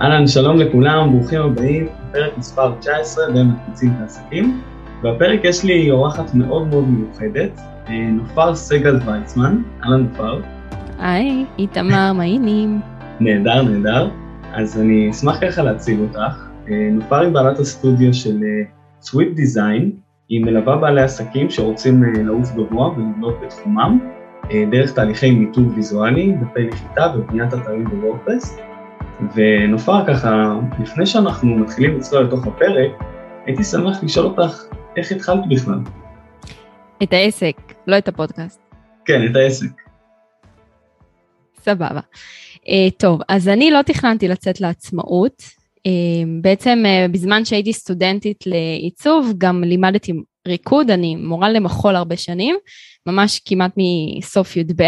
אהלן, שלום לכולם, ברוכים הבאים, פרק מספר 19 במקפיצים את העסקים. בפרק יש לי אורחת מאוד מאוד מיוחדת, נופר סגל ויצמן. אהלן נופר. היי, איתמר, מעינים. נהדר, נהדר. אז אני אשמח ככה להציג אותך. נופר היא בעלת הסטודיו של סוויפ דיזיין. היא מלווה בעלי עסקים שרוצים לעוף גבוה ולבנות בתחומם, דרך תהליכי מיתוג ויזואלי, דפי נחיתה ובניית אתרים בוורדפרס. ונופר ככה, לפני שאנחנו מתחילים לצלול לתוך הפרק, הייתי שמח לשאול אותך איך התחלת בכלל. את העסק, לא את הפודקאסט. כן, את העסק. סבבה. טוב, אז אני לא תכננתי לצאת לעצמאות. בעצם בזמן שהייתי סטודנטית לעיצוב, גם לימדתי ריקוד, אני מורה למחול הרבה שנים, ממש כמעט מסוף י' ב'.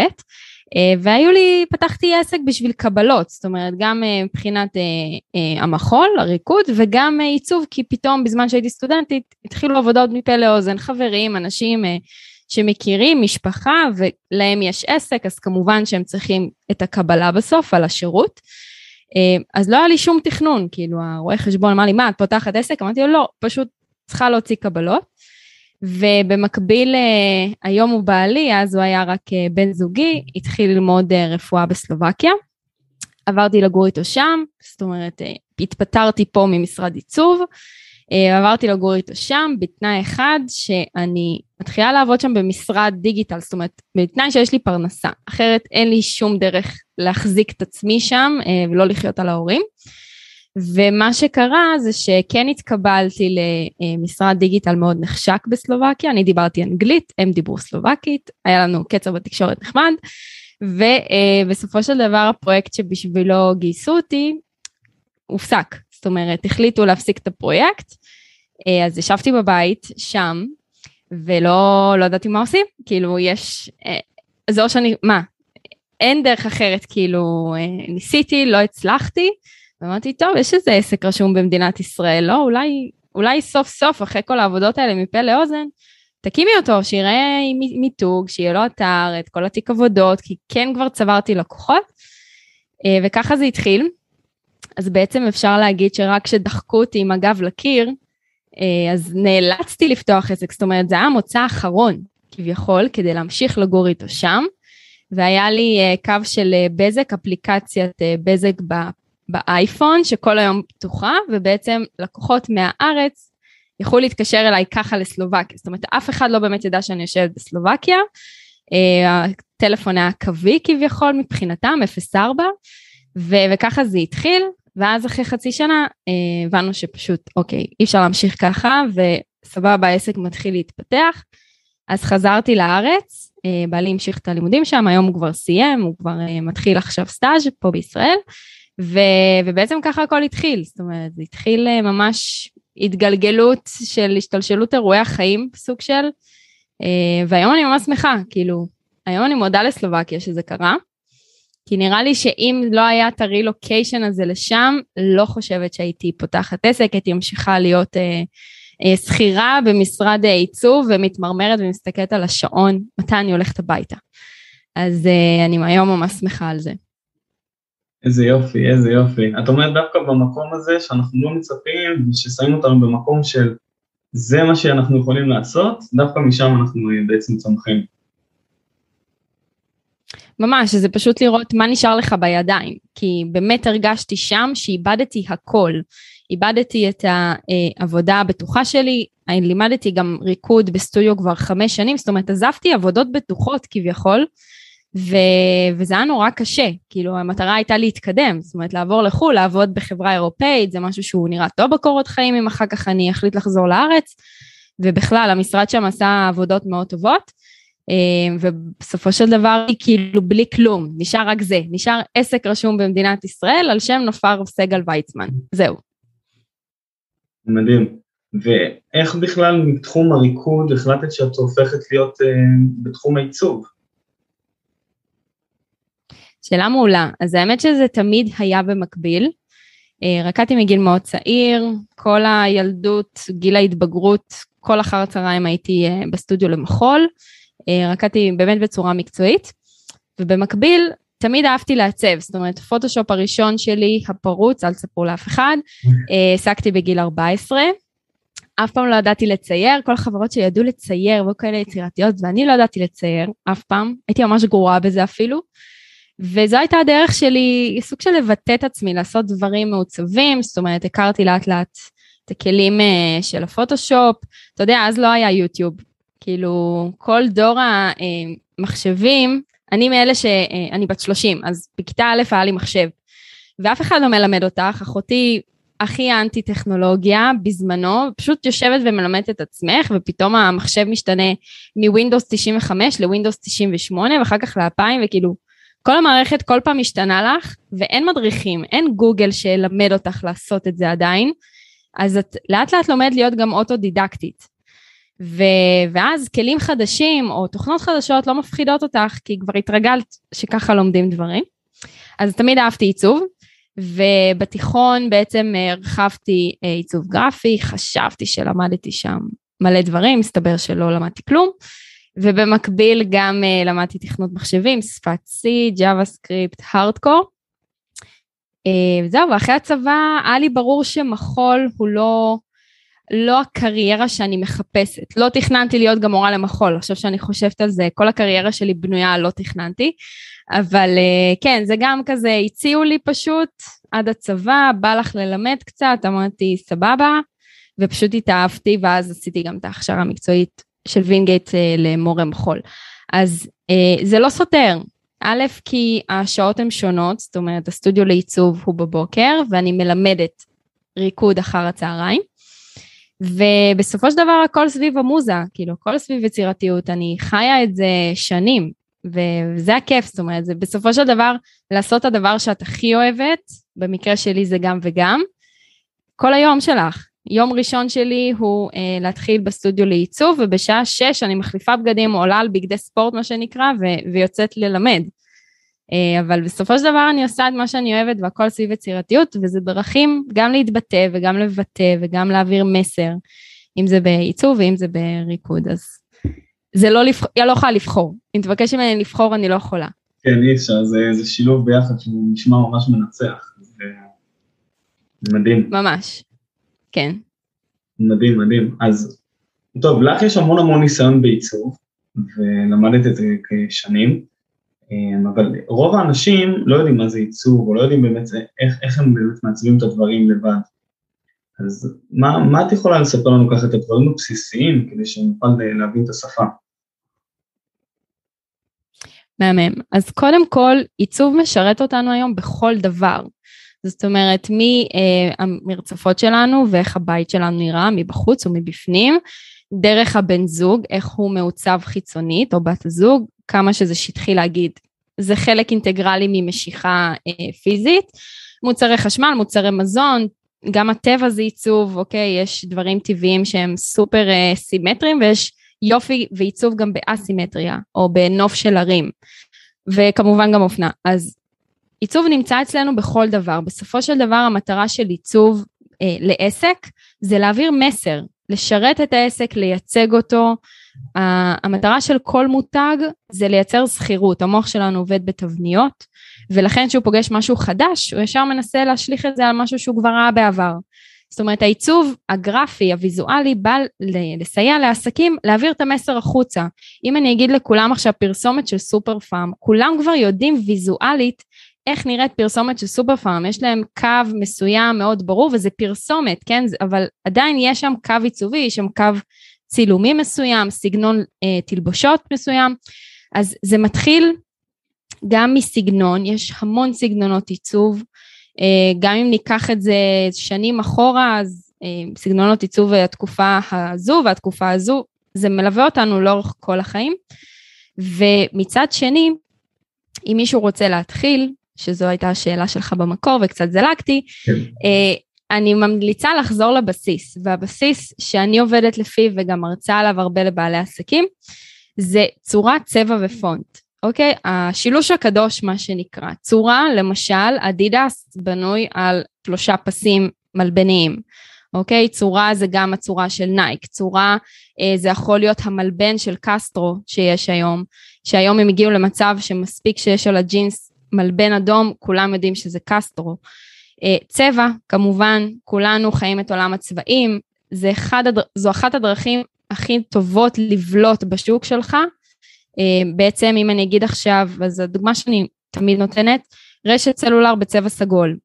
פתחתי עסק בשביל קבלות, זאת אומרת, גם מבחינת המחול, הריקוד, וגם עיצוב, כי פתאום בזמן שהייתי סטודנטית, התחילו עבודות מפה לאוזן, חברים, אנשים שמכירים, משפחה, ולהם יש עסק, אז כמובן שהם צריכים את הקבלה בסוף על השירות, אז לא היה לי שום תכנון, כאילו, הרואה חשבון אמר לי, מה, את פותחת עסק? אמרתי לו, לא, פשוט צריכה להוציא קבלות, ובמקביל, היום הוא בעלי, אז הוא היה רק בן זוגי, התחיל ללמוד רפואה בסלובקיה, עברתי לגור איתו שם, זאת אומרת, התפטרתי פה ממשרד עיצוב, עברתי לגור איתו שם, בתנאי אחד שאני מתחילה לעבוד שם במשרד דיגיטל, זאת אומרת, בתנאי שיש לי פרנסה, אחרת אין לי שום דרך להחזיק את עצמי שם, ולא לחיות על ההורים, ומה שקרה זה שכן התקבלתי למשרד דיגיטל מאוד נחשק בסלובקיה, אני דיברתי אנגלית, הם דיברו סלובקית, היה לנו קצר בתקשורת נחמד, ובסופו של דבר הפרויקט שבשבילו גייסו אותי, הופסק, זאת אומרת, החליטו להפסיק את הפרויקט, אז ישבתי בבית שם, ולא ידעתי מה עושים, כאילו יש, זה או שאני, מה, אין דרך אחרת, כאילו ניסיתי, לא הצלחתי, ואמרתי, טוב, יש איזה עסק רשום במדינת ישראל, לא, אולי סוף סוף, אחרי כל העבודות האלה מפה לאוזן, תקימי אותו, שיראה מיתוג, שיהיה לו אתר, את כל התיק עבודות, כי כן כבר צברתי לקוחות, וככה זה התחיל, אז בעצם אפשר להגיד שרק שדחקו אותי עם הגב לקיר, אז נאלצתי לפתוח עסק, זאת אומרת, זה היה המוצא האחרון, כביכול, כדי להמשיך לגור איתו שם, והיה לי קו של בזק, אפליקציית בזק באייפון, שכל היום פתוחה, ובעצם לקוחות מהארץ יכולו להתקשר אליי ככה לסלובקיה, זאת אומרת, אף אחד לא באמת ידע שאני יושבת בסלובקיה, הטלפון היה קווי כביכול מבחינתם, 04, וככה זה התחיל, ואז אחרי חצי שנה, הבנו שפשוט, אוקיי, אי אפשר להמשיך ככה, וסבבה, העסק מתחיל להתפתח, אז חזרתי לארץ, בעלי המשיך את הלימודים שם, היום הוא כבר סיים, הוא כבר מתחיל עכשיו סטאז' פה בישראל, ובעצם ככה הכל התחיל, זאת אומרת, זה התחיל ממש התגלגלות של השתלשלות אירועי החיים, סוג של, והיום אני ממש שמחה, כאילו, היום אני מודה לסלובקיה שזה קרה, כי נראה לי שאם לא היה את הרילוקיישן הזה לשם, לא חושבת שהייתי פותחת עסק, הייתי ממשיכה להיות שכירה במשרד עיצוב, ומתמרמרת ומסתכלת על השעון, מתי אני הולכת הביתה. אז אני היום ממש שמחה על זה. איזה יופי, איזה יופי. את אומרת דווקא במקום הזה שאנחנו לא מצפים, ששמים אותנו במקום של זה מה שאנחנו יכולים לעשות, דווקא משם אנחנו בעצם צומחים. ממש, זה פשוט לראות מה נשאר לך בידיים, כי באמת הרגשתי שם שאיבדתי הכל. איבדתי את העבודה הבטוחה שלי, לימדתי גם ריקוד בסטודיו כבר 5 שנים, זאת אומרת, עזבתי עבודות בטוחות כביכול, וזה היה נורא קשה, כאילו המטרה הייתה להתקדם, זאת אומרת לעבור לחול, לעבוד בחברה אירופאית, זה משהו שהוא נראה טוב בקורות חיים, אם אחר כך אני אחליט לחזור לארץ, ובכלל המשרד שם עשה עבודות מאוד טובות, ובסופו של דבר היא כאילו בלי כלום, נשאר רק זה, נשאר עסק רשום במדינת ישראל, על שם נופר סגל ויצמן, זהו. מדהים, ואיך בכלל מתחום הריקוד החלטת שאת הופכת להיות בתחום העיצוב? שאלה מעולה, אז האמת שזה תמיד היה במקביל, רקעתי מגיל מאוד צעיר, כל הילדות, גיל ההתבגרות, כל אחר הצהריים הייתי בסטודיו למחול, רקעתי באמת בצורה מקצועית, ובמקביל תמיד אהבתי לעצב, זאת אומרת, הפוטושופ הראשון שלי, הפרוץ, אל תספרו לאף אחד, עסקתי בגיל 14, אף פעם לא ידעתי לצייר, כל החברות שידעו לצייר, והיו כאלה יצירתיות, ואני לא ידעתי לצייר, אף פעם, הייתי ממש גרועה בזה אפילו, וזו הייתה הדרך שלי, סוג של לבטא את עצמי, לעשות דברים מעוצבים, זאת אומרת, הכרתי לאט לאט את הכלים של הפוטושופ, אתה יודע, אז לא היה יוטיוב, כאילו, כל דור המחשבים, אני מאלה שאני בת 30, אז בכיתה א' היה לי מחשב, ואף אחד לא מלמד אותך, אחותי הכי אנטי-טכנולוגיה בזמנו, פשוט יושבת ומלמדת את עצמך, ופתאום המחשב משתנה מווינדוס 95 לווינדוס 98, ואחר כך ל-2000, וכאילו, כל המערכת כל פעם משתנה לך, ואין מדריכים, אין גוגל שלמד אותך לעשות את זה עדיין, אז את לאט לאט לומד להיות גם אוטודידקטית. ואז כלים חדשים או תוכנות חדשות לא מפחידות אותך, כי כבר התרגלת שככה לומדים דברים. אז תמיד אהבתי עיצוב, ובתיכון בעצם הרחבתי עיצוב גרפי, חשבתי שלמדתי שם מלא דברים, מסתבר שלא למדתי כלום, ובמקביל גם למדתי תכנות מחשבים, שפת C, JavaScript, Hardcore. זהו, ואחרי הצבא היה לי ברור שמחול הוא לא הקריירה שאני מחפשת, לא תכננתי להיות גם מורה למחול, עכשיו שאני חושבת על זה, כל הקריירה שלי בנויה לא תכננתי, אבל כן, זה גם כזה, הציעו לי פשוט, עד הצבא, בא לך ללמד קצת, אמרתי סבבה, ופשוט התאהבתי, ואז עשיתי גם את ההכשרה המקצועית של וינגייט למורה מחול, אז זה לא סותר, א', כי השעות הן שונות, זאת אומרת, הסטודיו לעיצוב הוא בבוקר, ואני מלמדת ריקוד אחר הצהריים, ובסופו של דבר הכל סביב המוזה, כאילו הכל סביב יצירתיות, אני חיה את זה שנים, וזה הכיף, זאת אומרת, זה בסופו של דבר לעשות את הדבר שאת הכי אוהבת, במקרה שלי זה גם וגם, כל היום שלך, יום ראשון שלי הוא להתחיל בסטודיו לעיצוב, ובשעה 6 אני מחליפה בגדים, עולה על בגדי ספורט מה שנקרא, ויוצאת ללמד, אבל בסופו של דבר אני עושה את מה שאני אוהבת, והכל סביב יצירתיות, וזה דרכים גם להתבטא, וגם לבטא, וגם להעביר מסר, אם זה בעיצוב, ואם זה בריקוד, אז זה לא לבחור, אני לא יכולה לבחור, אם תבקש ממני לבחור, אני לא יכולה. כן, אי אפשר, זה שילוב ביחד, שנשמע ממש מנצח, זה מדהים. ממש, כן. מדהים, מדהים, אז, טוב, לך יש המון המון ניסיון בעיצוב, ולמדת את זה כשנים, אבל רוב האנשים לא יודעים מה זה עיצוב, או לא יודעים באמת איך הם באמת מעצבים את הדברים לבד. אז מה את יכולה לספר לנו ככה את הדברים הבסיסיים, כדי שנוכל להבין את השפה? מהמם. אז קודם כל, עיצוב משרת אותנו היום בכל דבר. זאת אומרת, מהמרצפות שלנו, ואיך הבית שלנו נראה, מבחוץ או מבפנים, דרך הבן זוג, איך הוא מעוצב חיצונית, או בת הזוג, כמה שזה שטחי להגיד, זה חלק אינטגרלי ממשיכה פיזית, מוצרי חשמל, מוצרי מזון, גם הטבע זה עיצוב, אוקיי, יש דברים טבעיים שהם סופר סימטריים, ויש יופי ועיצוב גם באסימטריה, או בנוף של ערים, וכמובן גם אופנה, אז עיצוב נמצא אצלנו בכל דבר, בסופו של דבר המטרה של עיצוב לעסק, זה להעביר מסר, לשרת את העסק, לייצג אותו, המטרה של כל מותג זה לייצר זכירות, המוח שלנו עובד בתבניות, ולכן שהוא פוגש משהו חדש, הוא ישר מנסה להשליך את זה על משהו שהוא כבר ראה בעבר, זאת אומרת העיצוב הגרפי, הוויזואלי, בא לסייע לעסקים, להעביר את המסר החוצה, אם אני אגיד לכולם עכשיו פרסומת של סופר פארם, כולם כבר יודעים ויזואלית, איך נראית פרסומת של סופר פארם, יש להם קו מסוים מאוד ברור, וזה פרסומת, כן? אבל עדיין יש שם קו עיצובי, יש שם קו צילומי מסוים, סגנון תלבושות מסוים, אז זה מתחיל גם מסגנון, יש המון סגנונות עיצוב, גם אם ניקח את זה שנים אחורה, אז סגנונות עיצוב התקופה הזו והתקופה הזו, זה מלווה אותנו לאורך כל החיים, ומצד שני, אם מישהו רוצה להתחיל, שזו הייתה השאלה שלך במקור, וקצת זלגתי, אני ממליצה לחזור לבסיס, והבסיס שאני עובדת לפיו, וגם מרצה עליו הרבה לבעלי עסקים, זה צורה, צבע ופונט, אוקיי? השילוש הקדוש, מה שנקרא, צורה, למשל, אדידס בנוי על 3 פסים מלבניים, אוקיי? צורה זה גם הצורה של נייק, צורה זה יכול להיות המלבן של קסטרו שיש היום, שהיום הם הגיעו למצב שמספיק שיש על הג'ינס מלבן אדום, כולם יודעים שזה קסטרו. צבע, כמובן, כולנו חיים את עולם הצבעים, זו אחת הדרכים הכי טובות לבלוט בשוק שלך. בעצם, אם אני אגיד עכשיו, אז הדוגמה שאני תמיד נותנת, רשת סלולר בצבע סגול.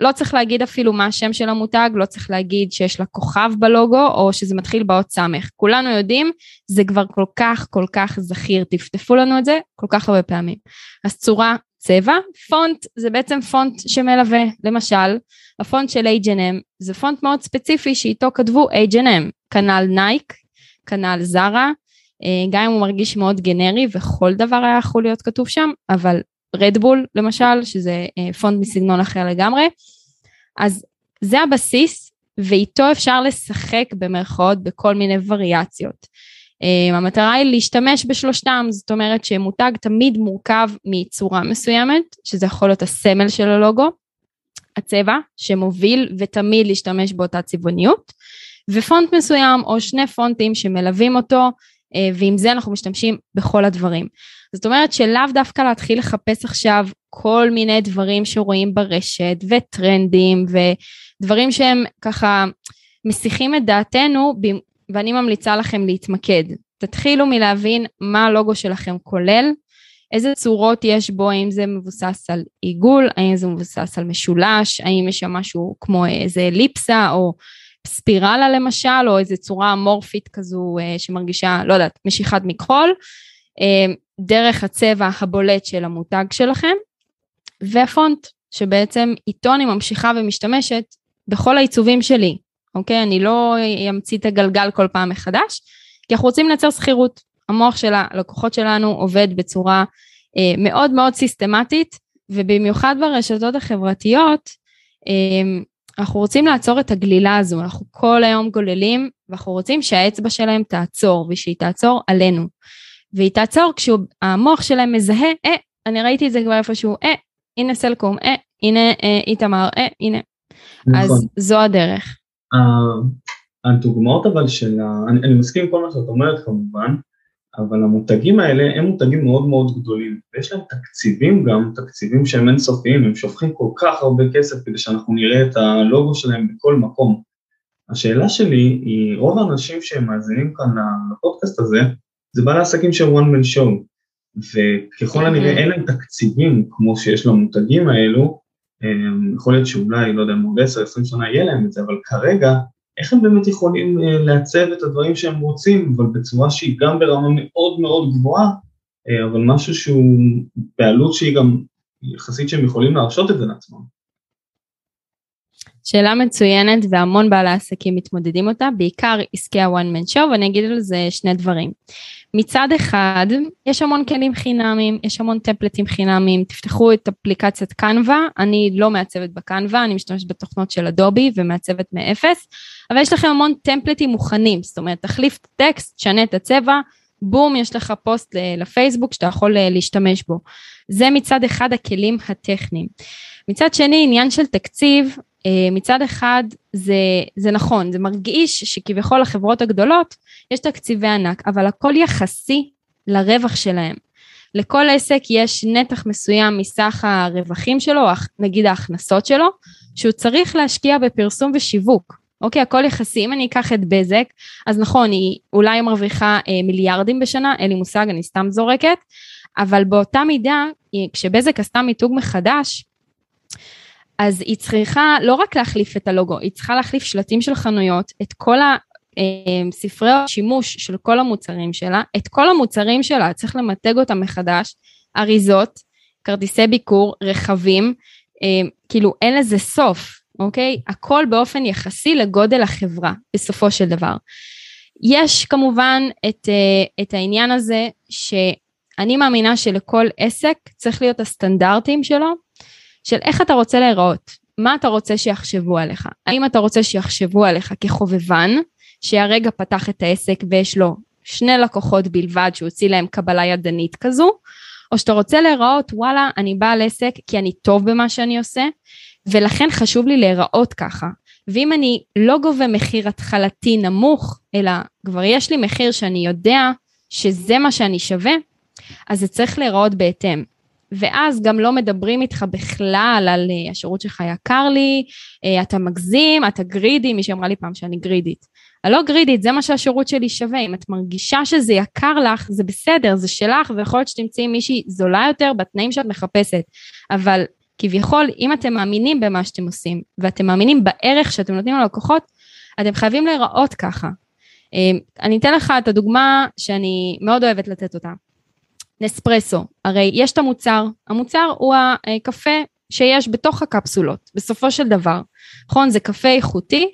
לא צריך להגיד אפילו מה השם של המותג, לא צריך להגיד שיש לה כוכב בלוגו, או שזה מתחיל באות סמך. כולנו יודעים, זה כבר כל כך, כל כך זכיר, תפטפו לנו את זה כל כך הרבה פעמים. אז צורה, צבע, פונט, זה בעצם פונט שמלווה, למשל, הפונט של H&M, זה פונט מאוד ספציפי שאיתו כתבו H&M, כנ"ל נייק, כנ"ל זרה, גם אם הוא מרגיש מאוד גנרי, וכל דבר היה יכול להיות כתוב שם, אבל רדבול למשל, שזה פונט מסגנון אחר לגמרי, אז זה הבסיס, ואיתו אפשר לשחק במרכאות בכל מיני וריאציות. המטרה היא להשתמש בשלושתם, זאת אומרת שמותג תמיד מורכב מצורה מסוימת, שזה יכול להיות הסמל של הלוגו, הצבע שמוביל ותמיד להשתמש באותה צבעוניות, ופונט מסוים או שני פונטים שמלווים אותו, ועם זה אנחנו משתמשים בכל הדברים. זאת אומרת שלאו דווקא להתחיל לחפש עכשיו כל מיני דברים שרואים ברשת וטרנדים ודברים שהם ככה מסיחים את דעתנו, ואני ממליצה לכם להתמקד. תתחילו מלהבין מה הלוגו שלכם כולל, איזה צורות יש בו, האם זה מבוסס על עיגול, האם זה מבוסס על משולש, האם יש שם משהו כמו איזה אליפסה או ספירלה למשל, או איזה צורה אמורפית כזו שמרגישה, לא יודעת, משיכת מכחול, דרך הצבע הבולט של המותג שלכם, והפונט, שבעצם איתו אני ממשיכה ומשתמשת בכל העיצובים שלי, אוקיי? אני לא אמציא את הגלגל כל פעם מחדש, כי אנחנו רוצים לייצר סחירות, המוח של הלקוחות שלנו עובד בצורה מאוד מאוד סיסטמטית, ובמיוחד ברשתות החברתיות, אנחנו רוצים לעצור את הגלילה הזו, אנחנו כל היום גוללים, ואנחנו רוצים שהאצבע שלהם תעצור, ושהיא תעצור עלינו, והיא תעצור כשהמוח שלהם מזהה, אני ראיתי את זה כבר איפשהו, הנה סלקום, הנה איתמר, הנה. נכון. אז זו הדרך. הדוגמאות אבל של, אני מסכים עם כל מה שאת אומרת כמובן, אבל המותגים האלה הם מותגים מאוד מאוד גדולים, ויש להם תקציבים גם, תקציבים שהם אינסופיים, הם שופכים כל כך הרבה כסף כדי שאנחנו נראה את הלוגו שלהם בכל מקום. השאלה שלי היא, רוב האנשים שהם מאזינים כאן לפודקאסט הזה, זה בעל העסקים של one man show, וככל הנראה אין להם תקציבים כמו שיש למותגים האלו, יכול להיות שאולי, לא יודע, מול 10-20 שנה יהיה להם את זה, אבל כרגע, איך הם באמת יכולים לעצב את הדברים שהם רוצים, אבל בצורה שהיא גם ברמה מאוד מאוד גבוהה, אבל משהו שהוא בעלות שהיא גם יחסית שהם יכולים להרשות את זה לעצמם. שאלה מצוינת, והמון בעלי עסקים מתמודדים אותה, בעיקר עסקי ה-One Man Show, ואני אגיד על זה שני דברים. מצד אחד, יש המון כלים חינמיים, יש המון טמפלטים חינמיים, תפתחו את אפליקציית Canva, אני לא מעצבת ב-Canva, אני משתמשת בתוכנות של אדובי, ומעצבת מאפס, אבל יש לכם המון טמפלטים מוכנים, זאת אומרת, תחליף את הטקסט, שנה את הצבע, בום, יש לך פוסט לפייסבוק, שאתה יכול להשתמש בו. זה מצד אחד הכלים הטכניים. מצד שני, עניין של תקציב, מצד אחד זה נכון, זה מרגיש שכביכול החברות הגדולות יש תקציבי ענק, אבל הכל יחסי לרווח שלהם. לכל עסק יש נתח מסוים מסך הרווחים שלו, נגיד ההכנסות שלו, שהוא צריך להשקיע בפרסום ושיווק. אוקיי, הכל יחסי, אם אני אקח את בזק, אז נכון, היא אולי מרוויחה מיליארדים בשנה, אין לי מושג, אני סתם זורקת, אבל באותה מידה, כשבזק עשתה מיתוג מחדש, אז היא צריכה לא רק להחליף את הלוגו, היא צריכה להחליף שלטים של חנויות, את כל הספרי השימוש של כל המוצרים שלה, את כל המוצרים שלה, צריך למתג אותם מחדש, אריזות, כרטיסי ביקור, רכבים, כאילו אין לזה סוף, אוקיי? הכל באופן יחסי לגודל החברה, בסופו של דבר. יש כמובן את העניין הזה, שאני מאמינה שלכל עסק צריך להיות הסטנדרטים שלו, של איך אתה רוצה להיראות, מה אתה רוצה שיחשבו עליך, האם אתה רוצה שיחשבו עליך כחובבן, שהרגע פתח את העסק ויש לו שני לקוחות בלבד, שהוציא להם קבלה ידנית כזו, או שאתה רוצה להיראות, וואלה, אני באה לעסק כי אני טוב במה שאני עושה, ולכן חשוב לי להיראות ככה, ואם אני לא גובה מחיר התחלתי נמוך, אלא כבר יש לי מחיר שאני יודע שזה מה שאני שווה, אז זה צריך להיראות בהתאם. ואז גם לא מדברים איתך בכלל על השירות שלך יקר לי, אתה מגזים, אתה גרידי, מי שאמרה לי פעם שאני גרידית. הלא גרידית, זה מה שהשירות שלי שווה, אם את מרגישה שזה יקר לך, זה בסדר, זה שלך, ויכול להיות שתמצאי מישהי זולה יותר בתנאים שאת מחפשת, אבל כביכול, אם אתם מאמינים במה שאתם עושים, ואתם מאמינים בערך שאתם נותנים ללקוחות, אתם חייבים להיראות ככה. אני אתן לך את הדוגמה שאני מאוד אוהבת לתת אותה. נספרסו, הרי יש את המוצר, המוצר הוא הקפה שיש בתוך הקפסולות, בסופו של דבר, נכון, זה קפה איכותי,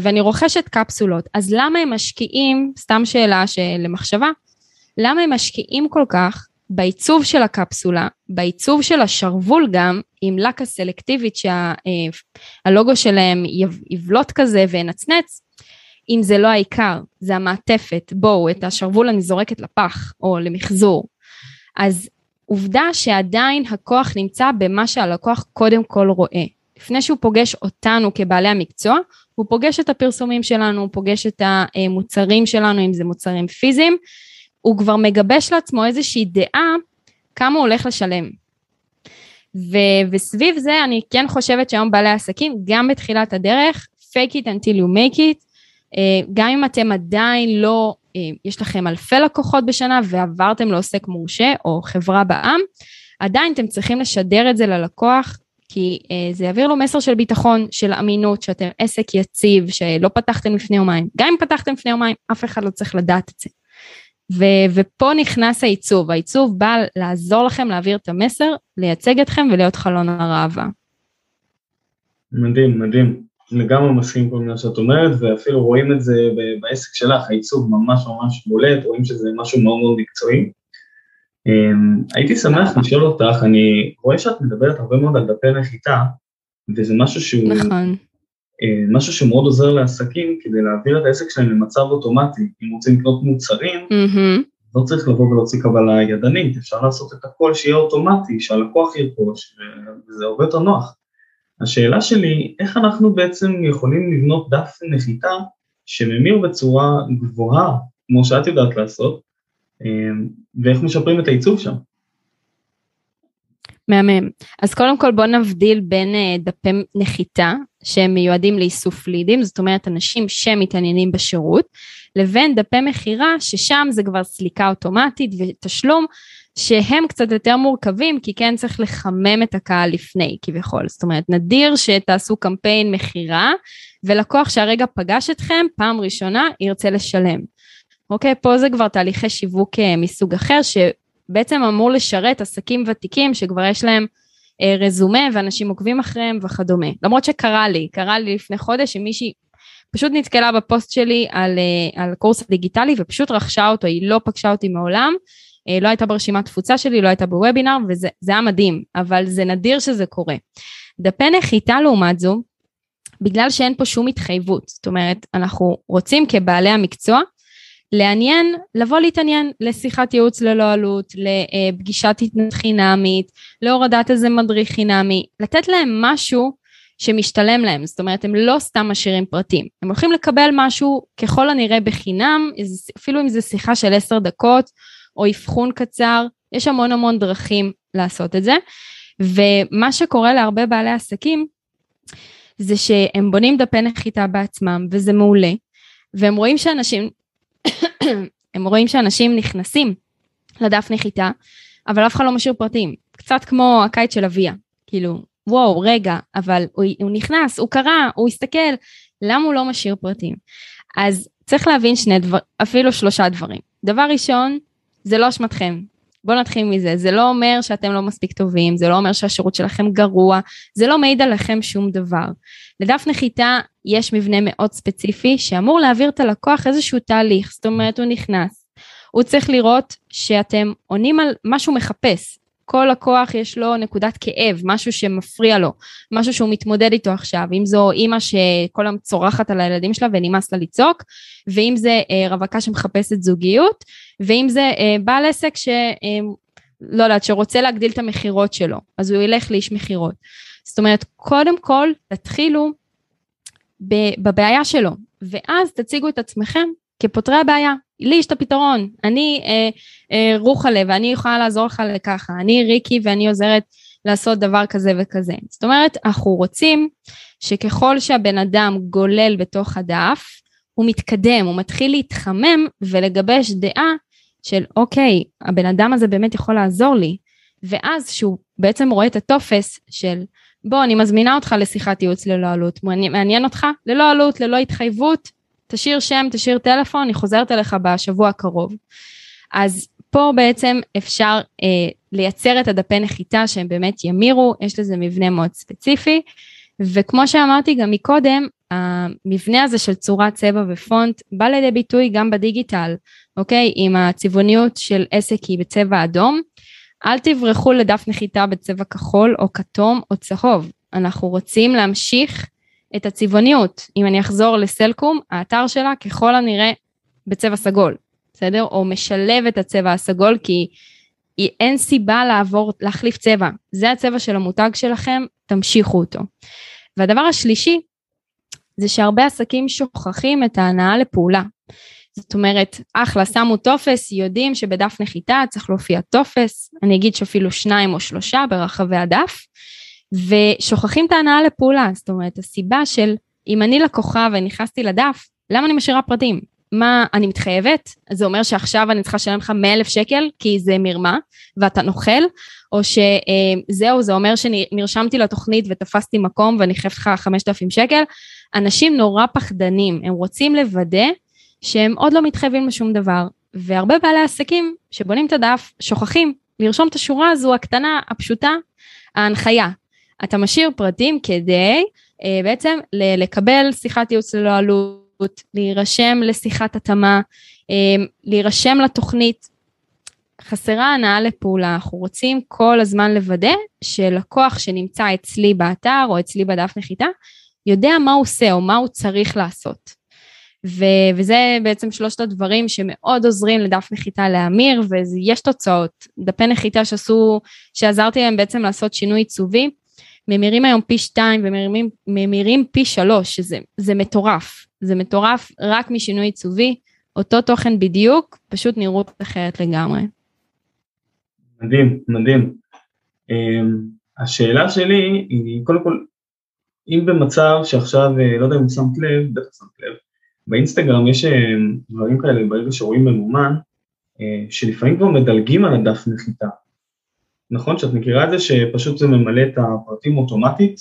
ואני רוכשת קפסולות, אז למה הם משקיעים, סתם שאלה שלמחשבה, למה הם משקיעים כל כך, בעיצוב של הקפסולה, בעיצוב של השרוול גם, עם לקה סלקטיבית, שהלוגו שלהם יבלוט כזה ונצנץ, אם זה לא העיקר, זה המעטפת, בואו, את השרוול אני זורקת לפח, או למחזור, אז עובדה שעדיין הכוח נמצא במה שהלקוח קודם כל רואה, לפני שהוא פוגש אותנו כבעלי המקצוע, הוא פוגש את הפרסומים שלנו, הוא פוגש את המוצרים שלנו, אם זה מוצרים פיזיים, הוא כבר מגבש לעצמו איזושהי דעה, כמה הוא הולך לשלם. וסביב זה, אני כן חושבת שהיום בעלי עסקים, גם בתחילת הדרך, fake it until you make it, גם אם אתם עדיין לא, יש לכם אלפי לקוחות בשנה, ועברתם לעוסק מורשה, או חברה בע"מ, עדיין אתם צריכים לשדר את זה ללקוח, כי זה יעביר לו מסר של ביטחון, של אמינות, שאתם עסק יציב, שלא פתחתם לפני יומיים. גם אם פתחתם לפני יומיים, אף אחד לא צריך לדעת את זה. ופה נכנס העיצוב. העיצוב בא לעזור לכם להעביר את המסר, לייצג אתכם ולהיות חלון הראווה. מדהים, מדהים. לגמרי מסכים כל מיני שאת אומרת, ואפילו רואים את זה בעסק שלך, העיצוב ממש ממש בולט, רואים שזה משהו מאוד מאוד מקצועי. הייתי שמח לשאול אותך, אני רואה שאת מדברת הרבה מאוד על דפי נחיתה, וזה משהו שהוא... נכון. משהו שמאוד עוזר לעסקים, כדי להעביר את העסק שלהם למצב אוטומטי, אם רוצים לקנות מוצרים, לא צריך לבוא ולהוציא קבלה ידנית, אפשר לעשות את הכל שיהיה אוטומטי, שהלקוח ירכוש, וזה הרבה יותר נוח. השאלה שלי, איך אנחנו בעצם יכולים לבנות דף נחיתה, שממיר בצורה גבוהה, כמו שאת יודעת לעשות, ואיך משפרים את העיצוב שם? מהמם. אז קודם כל בוא נבדיל בין דפי נחיתה, שהם מיועדים לאיסוף לידים, זאת אומרת אנשים שמתעניינים בשירות, לבין דפי מחירה, ששם זה כבר סליקה אוטומטית ותשלום, שהם קצת יותר מורכבים, כי כן צריך לחמם את הקהל לפני, כביכול. זאת אומרת, נדיר שתעשו קמפיין מחירה, ולקוח שהרגע פגש אתכם, פעם ראשונה ירצה לשלם. אוקיי, פה זה כבר תהליכי שיווק מסוג אחר, שבעצם אמור לשרת עסקים ותיקים, שכבר יש להם רזומה, ואנשים עוקבים אחריהם וכדומה. למרות שקרה לי לפני חודש, שמישהי פשוט נתקלה בפוסט שלי על קורס הדיגיטלי, ופשוט רכשה אותו, היא לא פגשה אותי מעולם, לא הייתה ברשימת תפוצה שלי, לא הייתה בוובינר, וזה היה מדהים, אבל זה נדיר שזה קורה. דפי נחיתה לעומת זו, בגלל שאין פה שום התחייבות, זאת אומרת, אנחנו רוצים כבעלי המקצוע, לעניין, לבוא להתעניין לשיחת ייעוץ ללא עלות, לפגישת התנות חינמית, להורדת איזה מדריך חינמי, לתת להם משהו שמשתלם להם, זאת אומרת, הם לא סתם משאירים פרטים, הם הולכים לקבל משהו ככל הנראה בחינם, אפילו אם זה שיחה של 10 דקות, או אבחון קצר, יש המון המון דרכים לעשות את זה, ומה שקורה להרבה בעלי עסקים, זה שהם בונים דפי נחיתה בעצמם, וזה מעולה, והם רואים שאנשים... הם רואים שאנשים נכנסים לדף נחיתה, אבל אף אחד לא משאיר פרטים, קצת כמו הקיץ של אביה, כאילו, וואו, רגע, אבל הוא נכנס, הוא קרא, הוא הסתכל, למה הוא לא משאיר פרטים? אז צריך להבין אפילו 3 דברים. דבר ראשון, זה לא אשמתכם, בואו נתחיל מזה, זה לא אומר שאתם לא מספיק טובים, זה לא אומר שהשירות שלכם גרוע, זה לא מעיד עליכם שום דבר. לדף נחיתה יש מבנה מאוד ספציפי, שאמור להעביר את הלקוח איזשהו תהליך, זאת אומרת הוא נכנס, הוא צריך לראות שאתם עונים על משהו מחפש, כל לקוח יש לו נקודת כאב, משהו שמפריע לו, משהו שהוא מתמודד איתו עכשיו, אם זו אמא שכל היום צורחת על הילדים שלה ונמאס לה לצעוק, ואם זה רווקה שמחפשת זוגיות, ואם זה בעל עסק שלא יודעת, שרוצה להגדיל את המחירות שלו, אז הוא ילך לאיש מחירות. זאת אומרת, קודם כל תתחילו בבעיה שלו, ואז תציגו את עצמכם כפותרי הבעיה, לי יש את הפתרון, אני רוחלה, ואני יכולה לעזור לך לככה, אני ריקי, ואני עוזרת לעשות דבר כזה וכזה. זאת אומרת, אנחנו רוצים שככל שהבן אדם גולל בתוך הדף, הוא מתקדם, הוא מתחיל להתחמם, ולגבש דעה של, אוקיי, הבן אדם הזה באמת יכול לעזור לי, ואז שהוא בעצם רואה את הטופס של, בוא, אני מזמינה אותך לשיחת ייעוץ ללא עלות, מעניין אותך? ללא עלות, ללא התחייבות, תשאיר שם, תשאיר טלפון, אני חוזרת אליך בשבוע הקרוב. אז פה בעצם אפשר לייצר את הדפי נחיתה שהם באמת ימירו, יש לזה מבנה מאוד ספציפי, וכמו שאמרתי גם מקודם, המבנה הזה של צורה, צבע ופונט, בא לידי ביטוי גם בדיגיטל, אוקיי? אם הצבעוניות של עסק היא בצבע אדום, אל תברחו לדף נחיתה בצבע כחול או כתום או צהוב, אנחנו רוצים להמשיך את הצבעוניות, אם אני אחזור לסלקום, האתר שלה ככל הנראה בצבע סגול, בסדר? או משלב את הצבע הסגול, כי אין סיבה לעבור, להחליף צבע, זה הצבע של המותג שלכם, תמשיכו אותו. והדבר השלישי, זה שהרבה עסקים שוכחים את ההנאה לפעולה, זאת אומרת, אחלה, שמו טופס, יודעים שבדף נחיתה צריך להופיע טופס, אני אגיד שאפילו 2 או 3 ברחבי הדף, ושוכחים את ההנאה לפעולה, זאת אומרת, הסיבה של, אם אני לקוחה ונכנסתי לדף, למה אני משאירה פרטים? מה, אני מתחייבת? זה אומר שעכשיו אני צריכה לשלם לך 100,000 שקל, כי זה מרמה, ואתה נוכל, או שזהו, זה אומר שנרשמתי לתוכנית ותפסתי מקום, ואני חייבת לך 5,000 שקל, אנשים נורא פחדנים, הם רוצים לוודא, שהם עוד לא מתחייבים לשום דבר, והרבה בעלי עסקים שבונים את הדף, שוכחים לרשום את השורה הזו הקטנה, הפשוטה, ההנחיה. אתה משאיר פרטים כדי בעצם לקבל שיחת ייעוץ ללא עלות, להירשם לשיחת התאמה, להירשם לתוכנית, חסרה הנאה לפעולה, אנחנו רוצים כל הזמן לוודא, שלקוח שנמצא אצלי באתר, או אצלי בדף נחיתה, יודע מה הוא עושה, או מה הוא צריך לעשות. וזה בעצם 3 הדברים שמאוד עוזרים לדף נחיתה להמיר, ויש תוצאות, דפי נחיתה שעזרתי להם בעצם לעשות שינוי עיצובי, ממירים היום פי 2 וממירים פי 3, שזה מטורף, זה מטורף רק משינוי עיצובי, אותו תוכן בדיוק, פשוט נראות אחרת לגמרי. מדהים, מדהים. השאלה שלי היא, קודם כל, אם במצב שעכשיו, לא יודע אם שמת לב, דווקא שמת לב, באינסטגרם יש דברים כאלה, ברגע שרואים ממומן, שלפעמים כבר מדלגים על הדף נחיתה. נכון, שאת מכירה את זה שפשוט זה ממלא את הפרטים אוטומטית?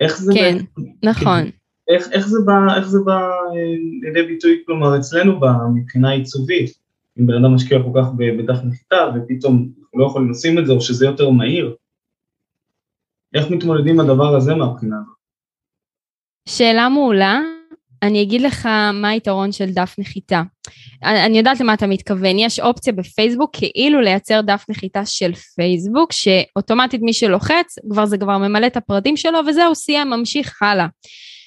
איך זה כן, נכון. איך זה בא לידי ביטוי, כלומר, אצלנו מבחינה עיצובית, אם בן אדם משקיע כל כך בדף נחיתה, ופתאום לא יכולים לשים את זה, או שזה יותר מהיר. איך מתמודדים הדבר הזה מהבחינה הזאת? שאלה מעולה. אני אגיד לך מה היתרון של דף נחיתה. אני יודעת למה אתה מתכוון, יש אופציה בפייסבוק, כאילו לייצר דף נחיתה של פייסבוק, שאוטומטית מי שלוחץ, זה כבר ממלא את הפרטים שלו, וזהו, סיים, ממשיך הלאה.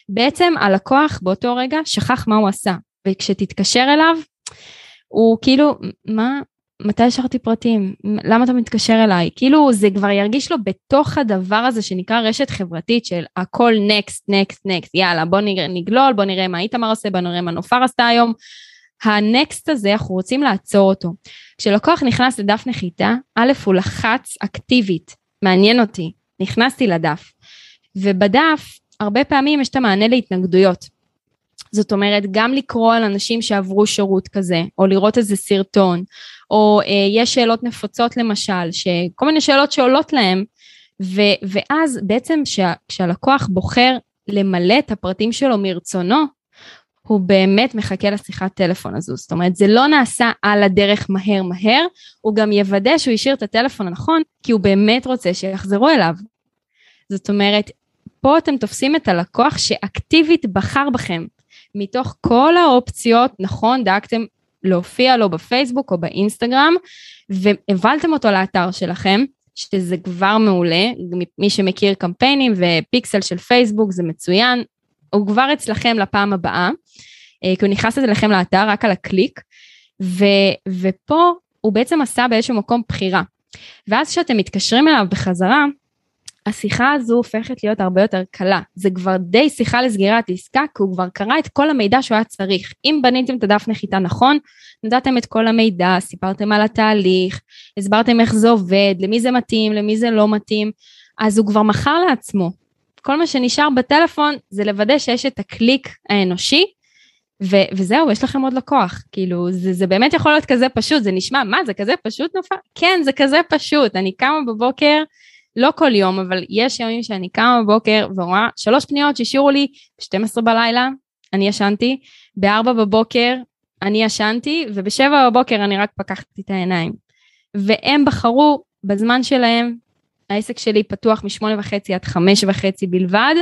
בעצם הלקוח באותו רגע שכח מה הוא עשה, וכשתתקשר אליו, הוא כאילו, מה, מתי השארתי פרטים? למה אתה מתקשר אליי? כאילו זה כבר ירגיש לו בתוך הדבר הזה שנקרא רשת חברתית של הכל נקסט, נקסט, נקסט, יאללה בוא נגלול, בוא נראה מה איתמר עושה, בוא נראה מה נופר עשתה היום. הנקסט הזה אנחנו רוצים לעצור אותו. כשלקוח נכנס לדף נחיתה, א' הוא לחץ אקטיבית, מעניין אותי, נכנסתי לדף. ובדף הרבה פעמים יש את המענה להתנגדויות. זאת אומרת, גם לקרוא על אנשים שעברו שירות כזה, או לראות איזה סרטון, או יש שאלות נפוצות למשל, שכל מיני שאלות שעולות להם, ואז בעצם כשהלקוח בוחר למלא את הפרטים שלו מרצונו, הוא באמת מחכה לשיחת טלפון הזו, זאת אומרת, זה לא נעשה על הדרך מהר מהר, הוא גם יוודא שהוא ישאיר את הטלפון הנכון, כי הוא באמת רוצה שיחזרו אליו. זאת אומרת, פה אתם תופסים את הלקוח שאקטיבית בחר בכם, מתוך כל האופציות, נכון, דאגתם להופיע לו בפייסבוק או באינסטגרם, והבלתם אותו לאתר שלכם, שזה כבר מעולה, מי שמכיר קמפיינים ופיקסל של פייסבוק, זה מצוין, הוא כבר אצלכם לפעם הבאה, כי הוא נכנס אליכם לאתר רק על הקליק, ופה הוא בעצם עשה באיזשהו מקום בחירה, ואז כשאתם מתקשרים אליו בחזרה, השיחה הזו הופכת להיות הרבה יותר קלה. זה כבר די שיחה לסגירת עסקה, כי הוא כבר קרא את כל המידע שהוא היה צריך. אם בניתם את הדף נחיתה נכון, נתתם את כל המידע, סיפרתם על התהליך, הסברתם איך זה עובד, למי זה מתאים, למי זה לא מתאים, אז הוא כבר מכר לעצמו. כל מה שנשאר בטלפון, זה לוודא שיש את הקליק האנושי, וזהו, יש לכם עוד לקוח. כאילו, זה באמת יכול להיות כזה פשוט, זה נשמע, מה, זה כזה פשוט נופל? כן, זה כזה פשוט. אני קמה בבוקר, לא כל יום, אבל יש ימים שאני קמה בבוקר ורואה 3 פניות שהשאירו לי, 12 בלילה, אני ישנתי, ב4 בבוקר, אני ישנתי, וב7 בבוקר אני רק פקחתי את העיניים. והם בחרו בזמן שלהם, העסק שלי פתוח מ8:30 עד 5:30 בלבד,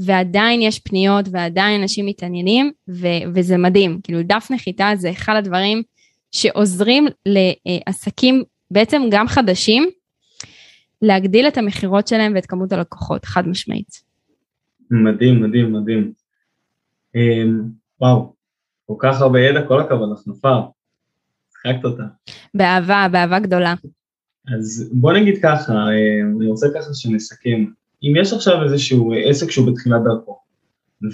ועדיין יש פניות, ועדיין אנשים מתעניינים, וזה מדהים. כאילו, דף נחיתה זה אחד הדברים שעוזרים לעסקים, בעצם גם חדשים, להגדיל את המחירות שלהם ואת כמות הלקוחות, חד משמעית. מדהים, מדהים, מדהים. וואו, כל כך הרבה ידע, כל הכבוד, נופר. שחקת אותה. באהבה, באהבה גדולה. אז בוא נגיד ככה, אני רוצה ככה שנסכם. אם יש עכשיו איזשהו עסק שהוא בתחילת דרכו,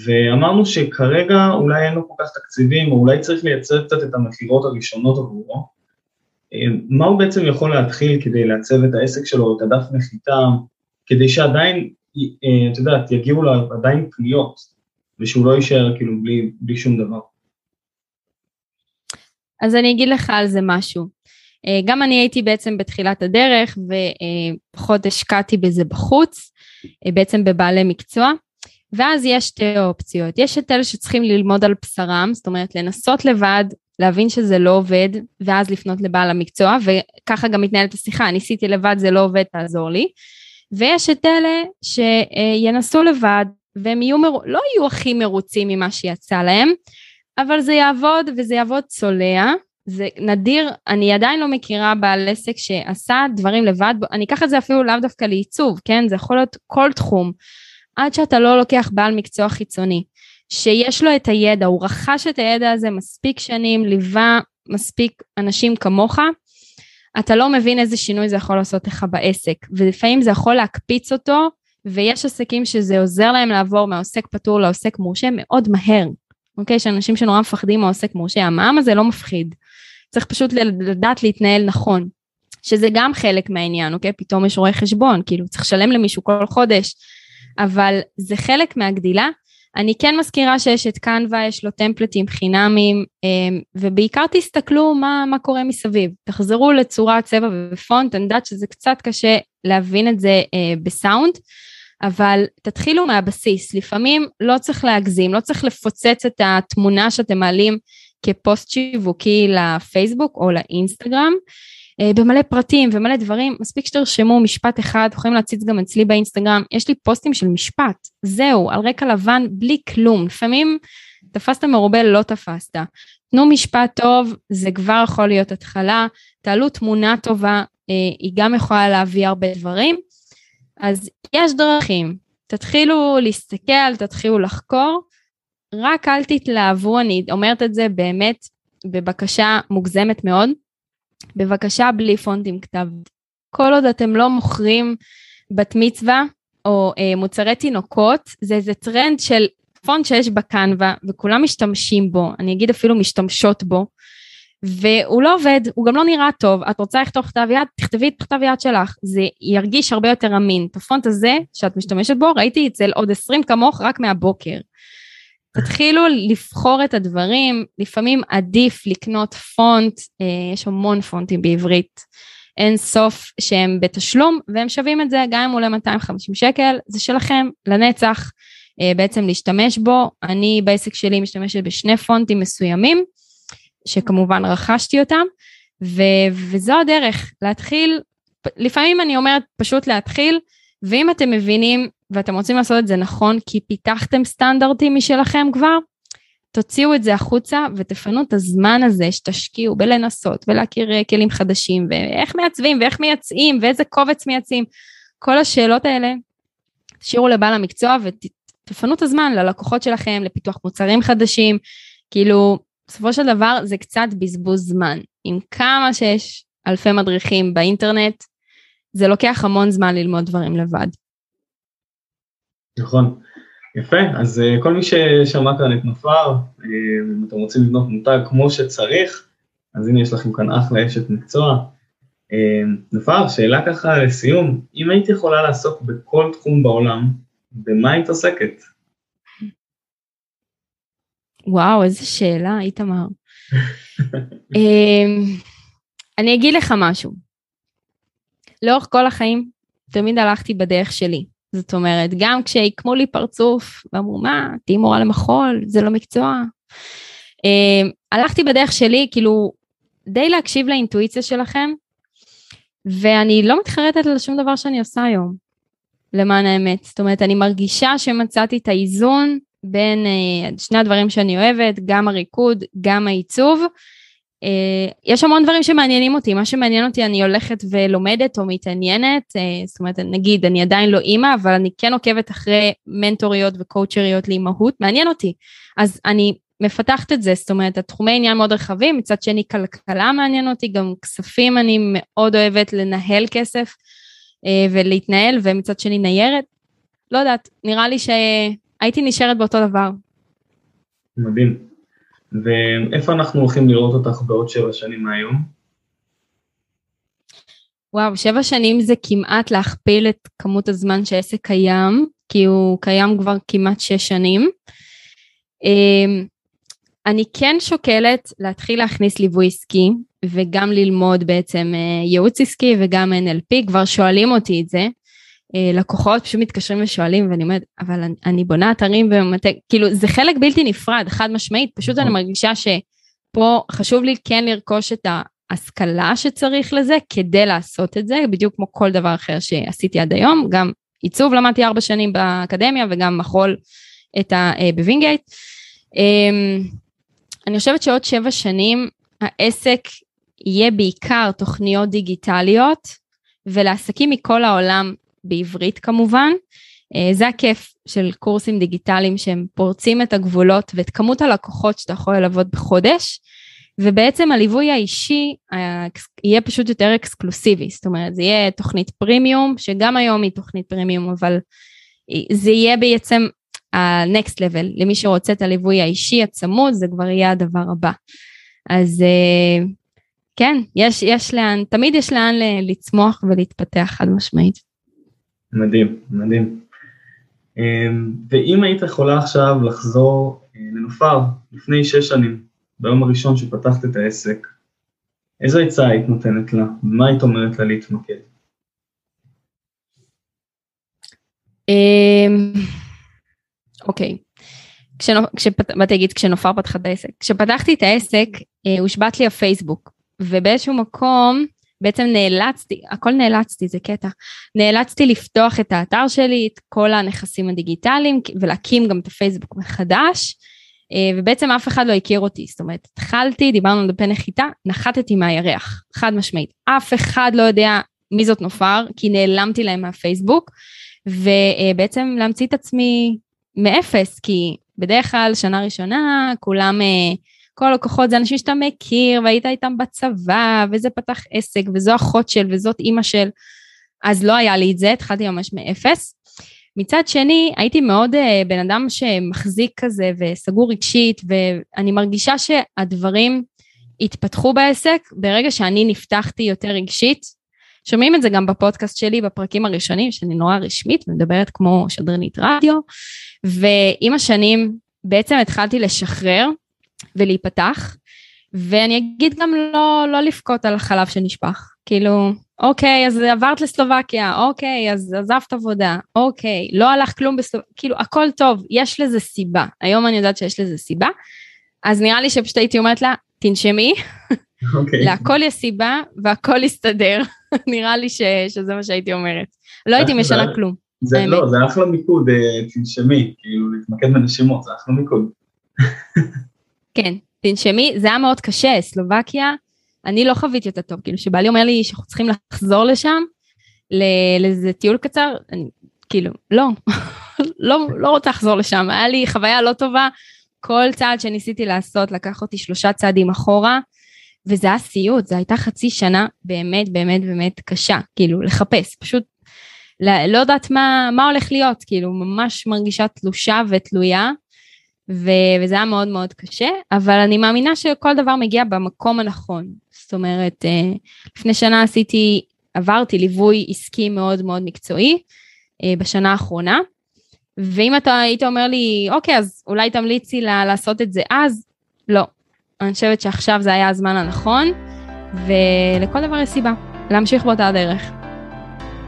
ואמרנו שכרגע אולי אין לו כל כך תקציבים, או אולי צריך לייצר קצת את המחירות הראשונות עבורו, מה הוא בעצם יכול להתחיל כדי לעצב את העסק שלו, את הדף נחיתה, כדי שעדיין, את יודעת, יגיעו לו עדיין פניות, ושהוא לא יישאר כאילו בלי שום דבר. אז אני אגיד לך על זה משהו. גם אני הייתי בעצם בתחילת הדרך, ופחות השקעתי בזה בחוץ, בעצם בבעלי מקצוע, ואז יש 2 אופציות. יש את אלה שצריכים ללמוד על בשרם, זאת אומרת לנסות לבד, להבין שזה לא עובד, ואז לפנות לבעל המקצוע, וככה גם מתנהלת השיחה, ניסיתי לבד, זה לא עובד, תעזור לי, ויש את אלה שינסו לבד, והם לא יהיו הכי מרוצים ממה שיצא להם, אבל זה יעבוד, וזה יעבוד צולע, זה נדיר, אני עדיין לא מכירה בעל עסק שעשה דברים לבד, אני אקח את זה אפילו לאו דווקא לעיצוב, כן? זה יכול להיות כל תחום, עד שאתה לא לוקח בעל מקצוע חיצוני, שיש לו את הידע, הוא רכש את הידע הזה מספיק שנים, ליווה מספיק אנשים כמוך, אתה לא מבין איזה שינוי זה יכול לעשות לך בעסק, ולפעמים זה יכול להקפיץ אותו, ויש עסקים שזה עוזר להם לעבור מהעוסק פטור לעוסק מורשה מאוד מהר, אוקיי? שאנשים שנורא מפחדים מהעוסק מורשה, המע"מ הזה לא מפחיד, צריך פשוט לדעת להתנהל נכון, שזה גם חלק מהעניין, אוקיי? פתאום יש רואה חשבון, כאילו צריך לשלם למישהו כל חודש, אבל זה חלק מהגדילה, אני כן מזכירה שיש את קנווה, יש לו טמפלטים חינמיים, ובעיקר תסתכלו מה קורה מסביב, תחזרו לצורה, צבע ופונט, אני יודעת שזה קצת קשה להבין את זה בסאונד, אבל תתחילו מהבסיס, לפעמים לא צריך להגזים, לא צריך לפוצץ את התמונה שאתם מעלים כפוסט שיווקי לפייסבוק או לאינסטגרם, במלא פרטים ומלא דברים, מספיק שתרשמו משפט אחד, יכולים להציץ גם אצלי באינסטגרם, יש לי פוסטים של משפט, זהו, על רקע לבן, בלי כלום, לפעמים תפסת מרובה, לא תפסת, תנו משפט טוב, זה כבר יכול להיות התחלה, תעלו תמונה טובה, היא גם יכולה להביא הרבה דברים, אז יש דרכים, תתחילו להסתכל, תתחילו לחקור, רק אל תתלהבו, אני אומרת את זה באמת, בבקשה מוגזמת מאוד, בבקשה בלי פונטים כתב, כל עוד אתם לא מוכרים בת מצווה או מוצרי תינוקות, זה איזה טרנד של פונט שיש בקנווה וכולם משתמשים בו, אני אגיד אפילו משתמשות בו, והוא לא עובד, הוא גם לא נראה טוב, את רוצה לכתוב כתב יד, תכתבי את כתב יד שלך, זה ירגיש הרבה יותר אמין, את הפונט הזה שאת משתמשת בו, ראיתי אצל עוד 20 כמוך רק מהבוקר, תתחילו לבחור את הדברים, לפעמים עדיף לקנות פונט, יש המון פונטים בעברית, אין סוף שהם בתשלום, והם שווים את זה, גם אם הוא ל-250 שקל, זה שלכם לנצח, בעצם להשתמש בו, אני בעסק שלי משתמשת ב2 פונטים מסוימים, שכמובן רכשתי אותם, וזו הדרך, להתחיל, לפעמים אני אומרת פשוט להתחיל, ואם אתם מבינים, ואתם רוצים לעשות את זה נכון, כי פיתחתם סטנדרטים משלכם כבר, תוציאו את זה החוצה, ותפנו את הזמן הזה, שתשקיעו בלנסות, ולהכיר כלים חדשים, ואיך מעצבים, ואיך מייצאים, ואיזה קובץ מייצאים, כל השאלות האלה, תשאירו לבעל המקצוע, ותפנו את הזמן ללקוחות שלכם, לפיתוח מוצרים חדשים, כאילו, בסופו של דבר, זה קצת בזבוז זמן, עם כמה שיש אלפי מדריכים באינטרנט, זה לוקח המון זמן ללמוד דברים לבד. נכון. יפה, אז כל מי ששמע כאן את נופר, אם אתם רוצים לבנות מותג כמו שצריך, אז הנה יש לכם כאן אחלה אשת מקצוע. נופר, שאלה ככה לסיום, אם היית יכולה לעסוק בכל תחום בעולם, במה היית עוסקת? וואו, איזה שאלה, איתמר. אני אגיד לך משהו. לאורך כל החיים, תמיד הלכתי בדרך שלי. זאת אומרת, גם כשהקמו לי פרצוף, ואמרו, מה, תהי מורה למחול, זה לא מקצוע. הלכתי בדרך שלי, כאילו, די להקשיב לאינטואיציה שלכם, ואני לא מתחרטת על שום דבר שאני עושה היום, למען האמת. זאת אומרת, אני מרגישה שמצאתי את האיזון, בין שני הדברים שאני אוהבת, גם הריקוד, גם העיצוב. יש המון דברים שמעניינים אותי, מה שמעניין אותי אני הולכת ולומדת או מתעניינת, זאת אומרת נגיד אני עדיין לא אימא, אבל אני כן עוקבת אחרי מנטוריות וקואוצ'ריות לאימהות, מעניין אותי, אז אני מפתחת את זה, זאת אומרת התחומי עניין מאוד רחבים, מצד שני כלכלה מעניין אותי, גם כספים אני מאוד אוהבת לנהל כסף ולהתנהל, ומצד שני ניירת, לא יודעת, נראה לי ש... הייתי נשארת באותו דבר. מדהים. ואיפה אנחנו הולכים לראות אותך בעוד 7 שנים מהיום? וואו, 7 שנים זה כמעט להכפיל את כמות הזמן שהעסק קיים, כי הוא קיים כבר כמעט 6 שנים. אני כן שוקלת להתחיל להכניס ליווי עסקי, וגם ללמוד בעצם ייעוץ עסקי וגם NLP, כבר שואלים אותי את זה. לקוחות פשוט מתקשרים ושואלים, ואני אומרת, אבל אני בונה אתרים ומתק, כאילו זה חלק בלתי נפרד, חד משמעית, פשוט אני מרגישה שפה חשוב לי כן לרכוש את ההשכלה שצריך לזה, כדי לעשות את זה, בדיוק כמו כל דבר אחר שעשיתי עד היום, גם עיצוב למדתי 4 שנים באקדמיה, וגם מחול בווינגייט, אני חושבת שעוד 7 שנים, העסק יהיה בעיקר תוכניות דיגיטליות, ולעסקים מכל העולם, בעברית כמובן, זה הכיף של קורסים דיגיטליים שהם פורצים את הגבולות ואת כמות הלקוחות שאתה יכול לעבוד בחודש, ובעצם הליווי האישי יהיה פשוט יותר אקסקלוסיבי, זאת אומרת זה יהיה תוכנית פרימיום, שגם היום היא תוכנית פרימיום, אבל זה יהיה בעצם ה-next level, למי שרוצה את הליווי האישי הצמוד, זה כבר יהיה הדבר הבא. אז כן, יש לאן, תמיד יש לאן לצמוח ולהתפתח חד משמעית. מדהים, מדהים. ואם היית יכולה עכשיו לחזור לנופר לפני 6 שנים, ביום הראשון שפתחת את העסק, איזו עצה היית נותנת לה? מה היית אומרת לה להתמקד? אוקיי. כשנופר פתחת העסק. כשפתחתי את העסק, הושבת לי הפייסבוק, ובאיזשהו מקום... בעצם נאלצתי, זה קטע, נאלצתי לפתוח את האתר שלי, את כל הנכסים הדיגיטליים, ולהקים גם את הפייסבוק מחדש, ובעצם אף אחד לא הכיר אותי, זאת אומרת, התחלתי, דיברנו על דפי נחיתה, נחתתי מהירח, חד משמעית, אף אחד לא יודע מי זאת נופר, כי נעלמתי להם מהפייסבוק, ובעצם להמציא את עצמי מאפס, כי בדרך כלל שנה ראשונה, כולם... כל הכוחות, זה אנשים שאתה מכיר, והיית איתם בצבא, וזה פתח עסק, וזו אחות של, וזאת אימא של, אז לא היה לי את זה, התחלתי ממש מאפס. מצד שני, הייתי מאוד בן אדם שמחזיק כזה, וסגור רגשית, ואני מרגישה שהדברים התפתחו בעסק, ברגע שאני נפתחתי יותר רגשית, שומעים את זה גם בפודקאסט שלי, בפרקים הראשונים, שאני נורא רשמית, מדברת כמו שדרנית רדיו, ועם השנים, בעצם התחלתי לשחרר, ולהיפתח, ואני אגיד גם לא לפקוט על החלב שנשפך, כאילו, אוקיי, אז עברת לסלובקיה, אוקיי, אז עזבת עבודה, אוקיי, לא הלך כלום בסלובקיה, כאילו, הכל טוב, יש לזה סיבה, היום אני יודעת שיש לזה סיבה, אז נראה לי שפשוט הייתי אומרת לה, תנשמי, להכל יש סיבה, והכל יסתדר, נראה לי שזה מה שהייתי אומרת, לא הייתי משנה כלום. זה לא, זה אחלה מיקוד, תנשמי, כאילו, להתמקד בנשימות, זה אחלה מיקוד. כן, תנשמי, זה היה מאוד קשה, סלובקיה, אני לא חוויתי אותה טוב, כאילו שבעלי אומר לי שאנחנו צריכים לחזור לשם, לאיזה טיול קצר, אני כאילו, לא רוצה לחזור לשם, היה לי חוויה לא טובה, כל צעד שניסיתי לעשות, לקח אותי 3 צעדים אחורה, וזה היה סיוט, זה הייתה 0.5 שנה, באמת, באמת, באמת קשה, כאילו לחפש, פשוט לא יודעת מה הולך להיות, כאילו ממש מרגישה תלושה ותלויה, וזה היה מאוד מאוד קשה, אבל אני מאמינה שכל דבר מגיע במקום הנכון. זאת אומרת, לפני שנה עברתי ליווי עסקי מאוד מאוד מקצועי, בשנה האחרונה, ואם אתה היית אומר לי, אוקיי, אז אולי תמליצי לעשות את זה אז, לא. אני חושבת שעכשיו זה היה הזמן הנכון, ולכל דבר יש סיבה, להמשיך באותה הדרך.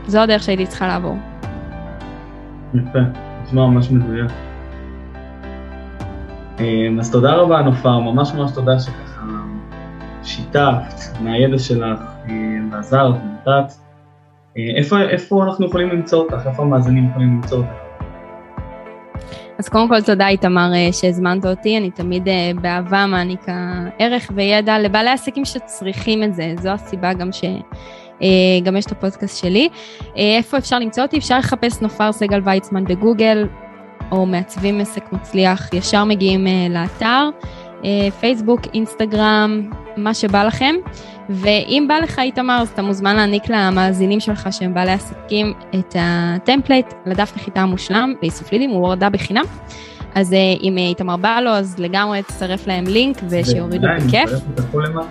זו הדרך שהייתי צריכה לעבור. יפה, נשמע ממש מדויק. אז תודה רבה נופר, ממש ממש תודה שככה שיתפת מהידע שלך ועזרת ונתת. איפה אנחנו יכולים למצוא אותך? איפה המאזינים יכולים למצוא אותך? אז קודם כל תודה איתמר שהזמנת אותי, אני תמיד באהבה מעניקה ערך וידע לבעלי עסקים שצריכים את זה, זו הסיבה גם שגם יש את הפודקאסט שלי. איפה אפשר למצוא אותי? אפשר לחפש נופר סגל ויצמן בגוגל, או מעצבים עסק מצליח, ישר מגיעים לאתר, פייסבוק, אינסטגרם, מה שבא לכם, ואם בא לך איתמר, אז אתה מוזמן להעניק למאזינים שלך שהם בעלי עסקים את הטמפלייט לדף נחיתה המושלם באיסוף לידים, הוא הורדה בחינם, אז אם איתמר בא לו, אז לגמרי תצרף להם לינק ושיורידו בכיף,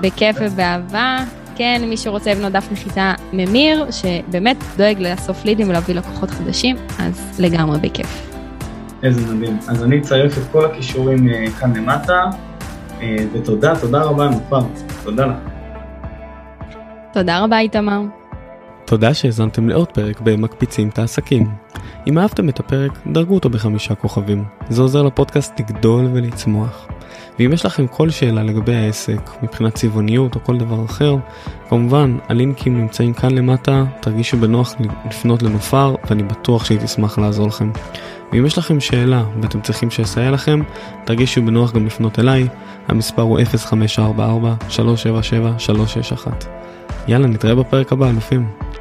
בכיף ובאהבה, כן, מי שרוצה לבנות דף נחיתה ממיר, שבאמת דואג לאסוף לידים ולהביא לקוחות חדשים, אז לגמרי בכיף. איזה מדהים. אז אני אצרף את כל הכישורים כאן למטה, ותודה, תודה רבה נופר, תודה לך. תודה רבה איתמר. תודה שהזנתם לעוד פרק במקפיצים את העסקים. אם אהבתם את הפרק, דרגו אותו 5 כוכבים. זה עוזר לפודקאסט לגדול ולצמוח. ואם יש לכם כל שאלה לגבי העסק, מבחינת צבעוניות או כל דבר אחר, כמובן, הלינקים נמצאים כאן למטה, תרגישו בנוח לפנות לנופר, ואני בטוח שהיא תשמח לעזור לכם. ואם יש לכם שאלה ואתם צריכים שיסייע לכם, תרגישו בנוח גם לפנות אליי, המספר הוא 0544-377-361. יאללה, נתראה בפרק הבא, אלופים.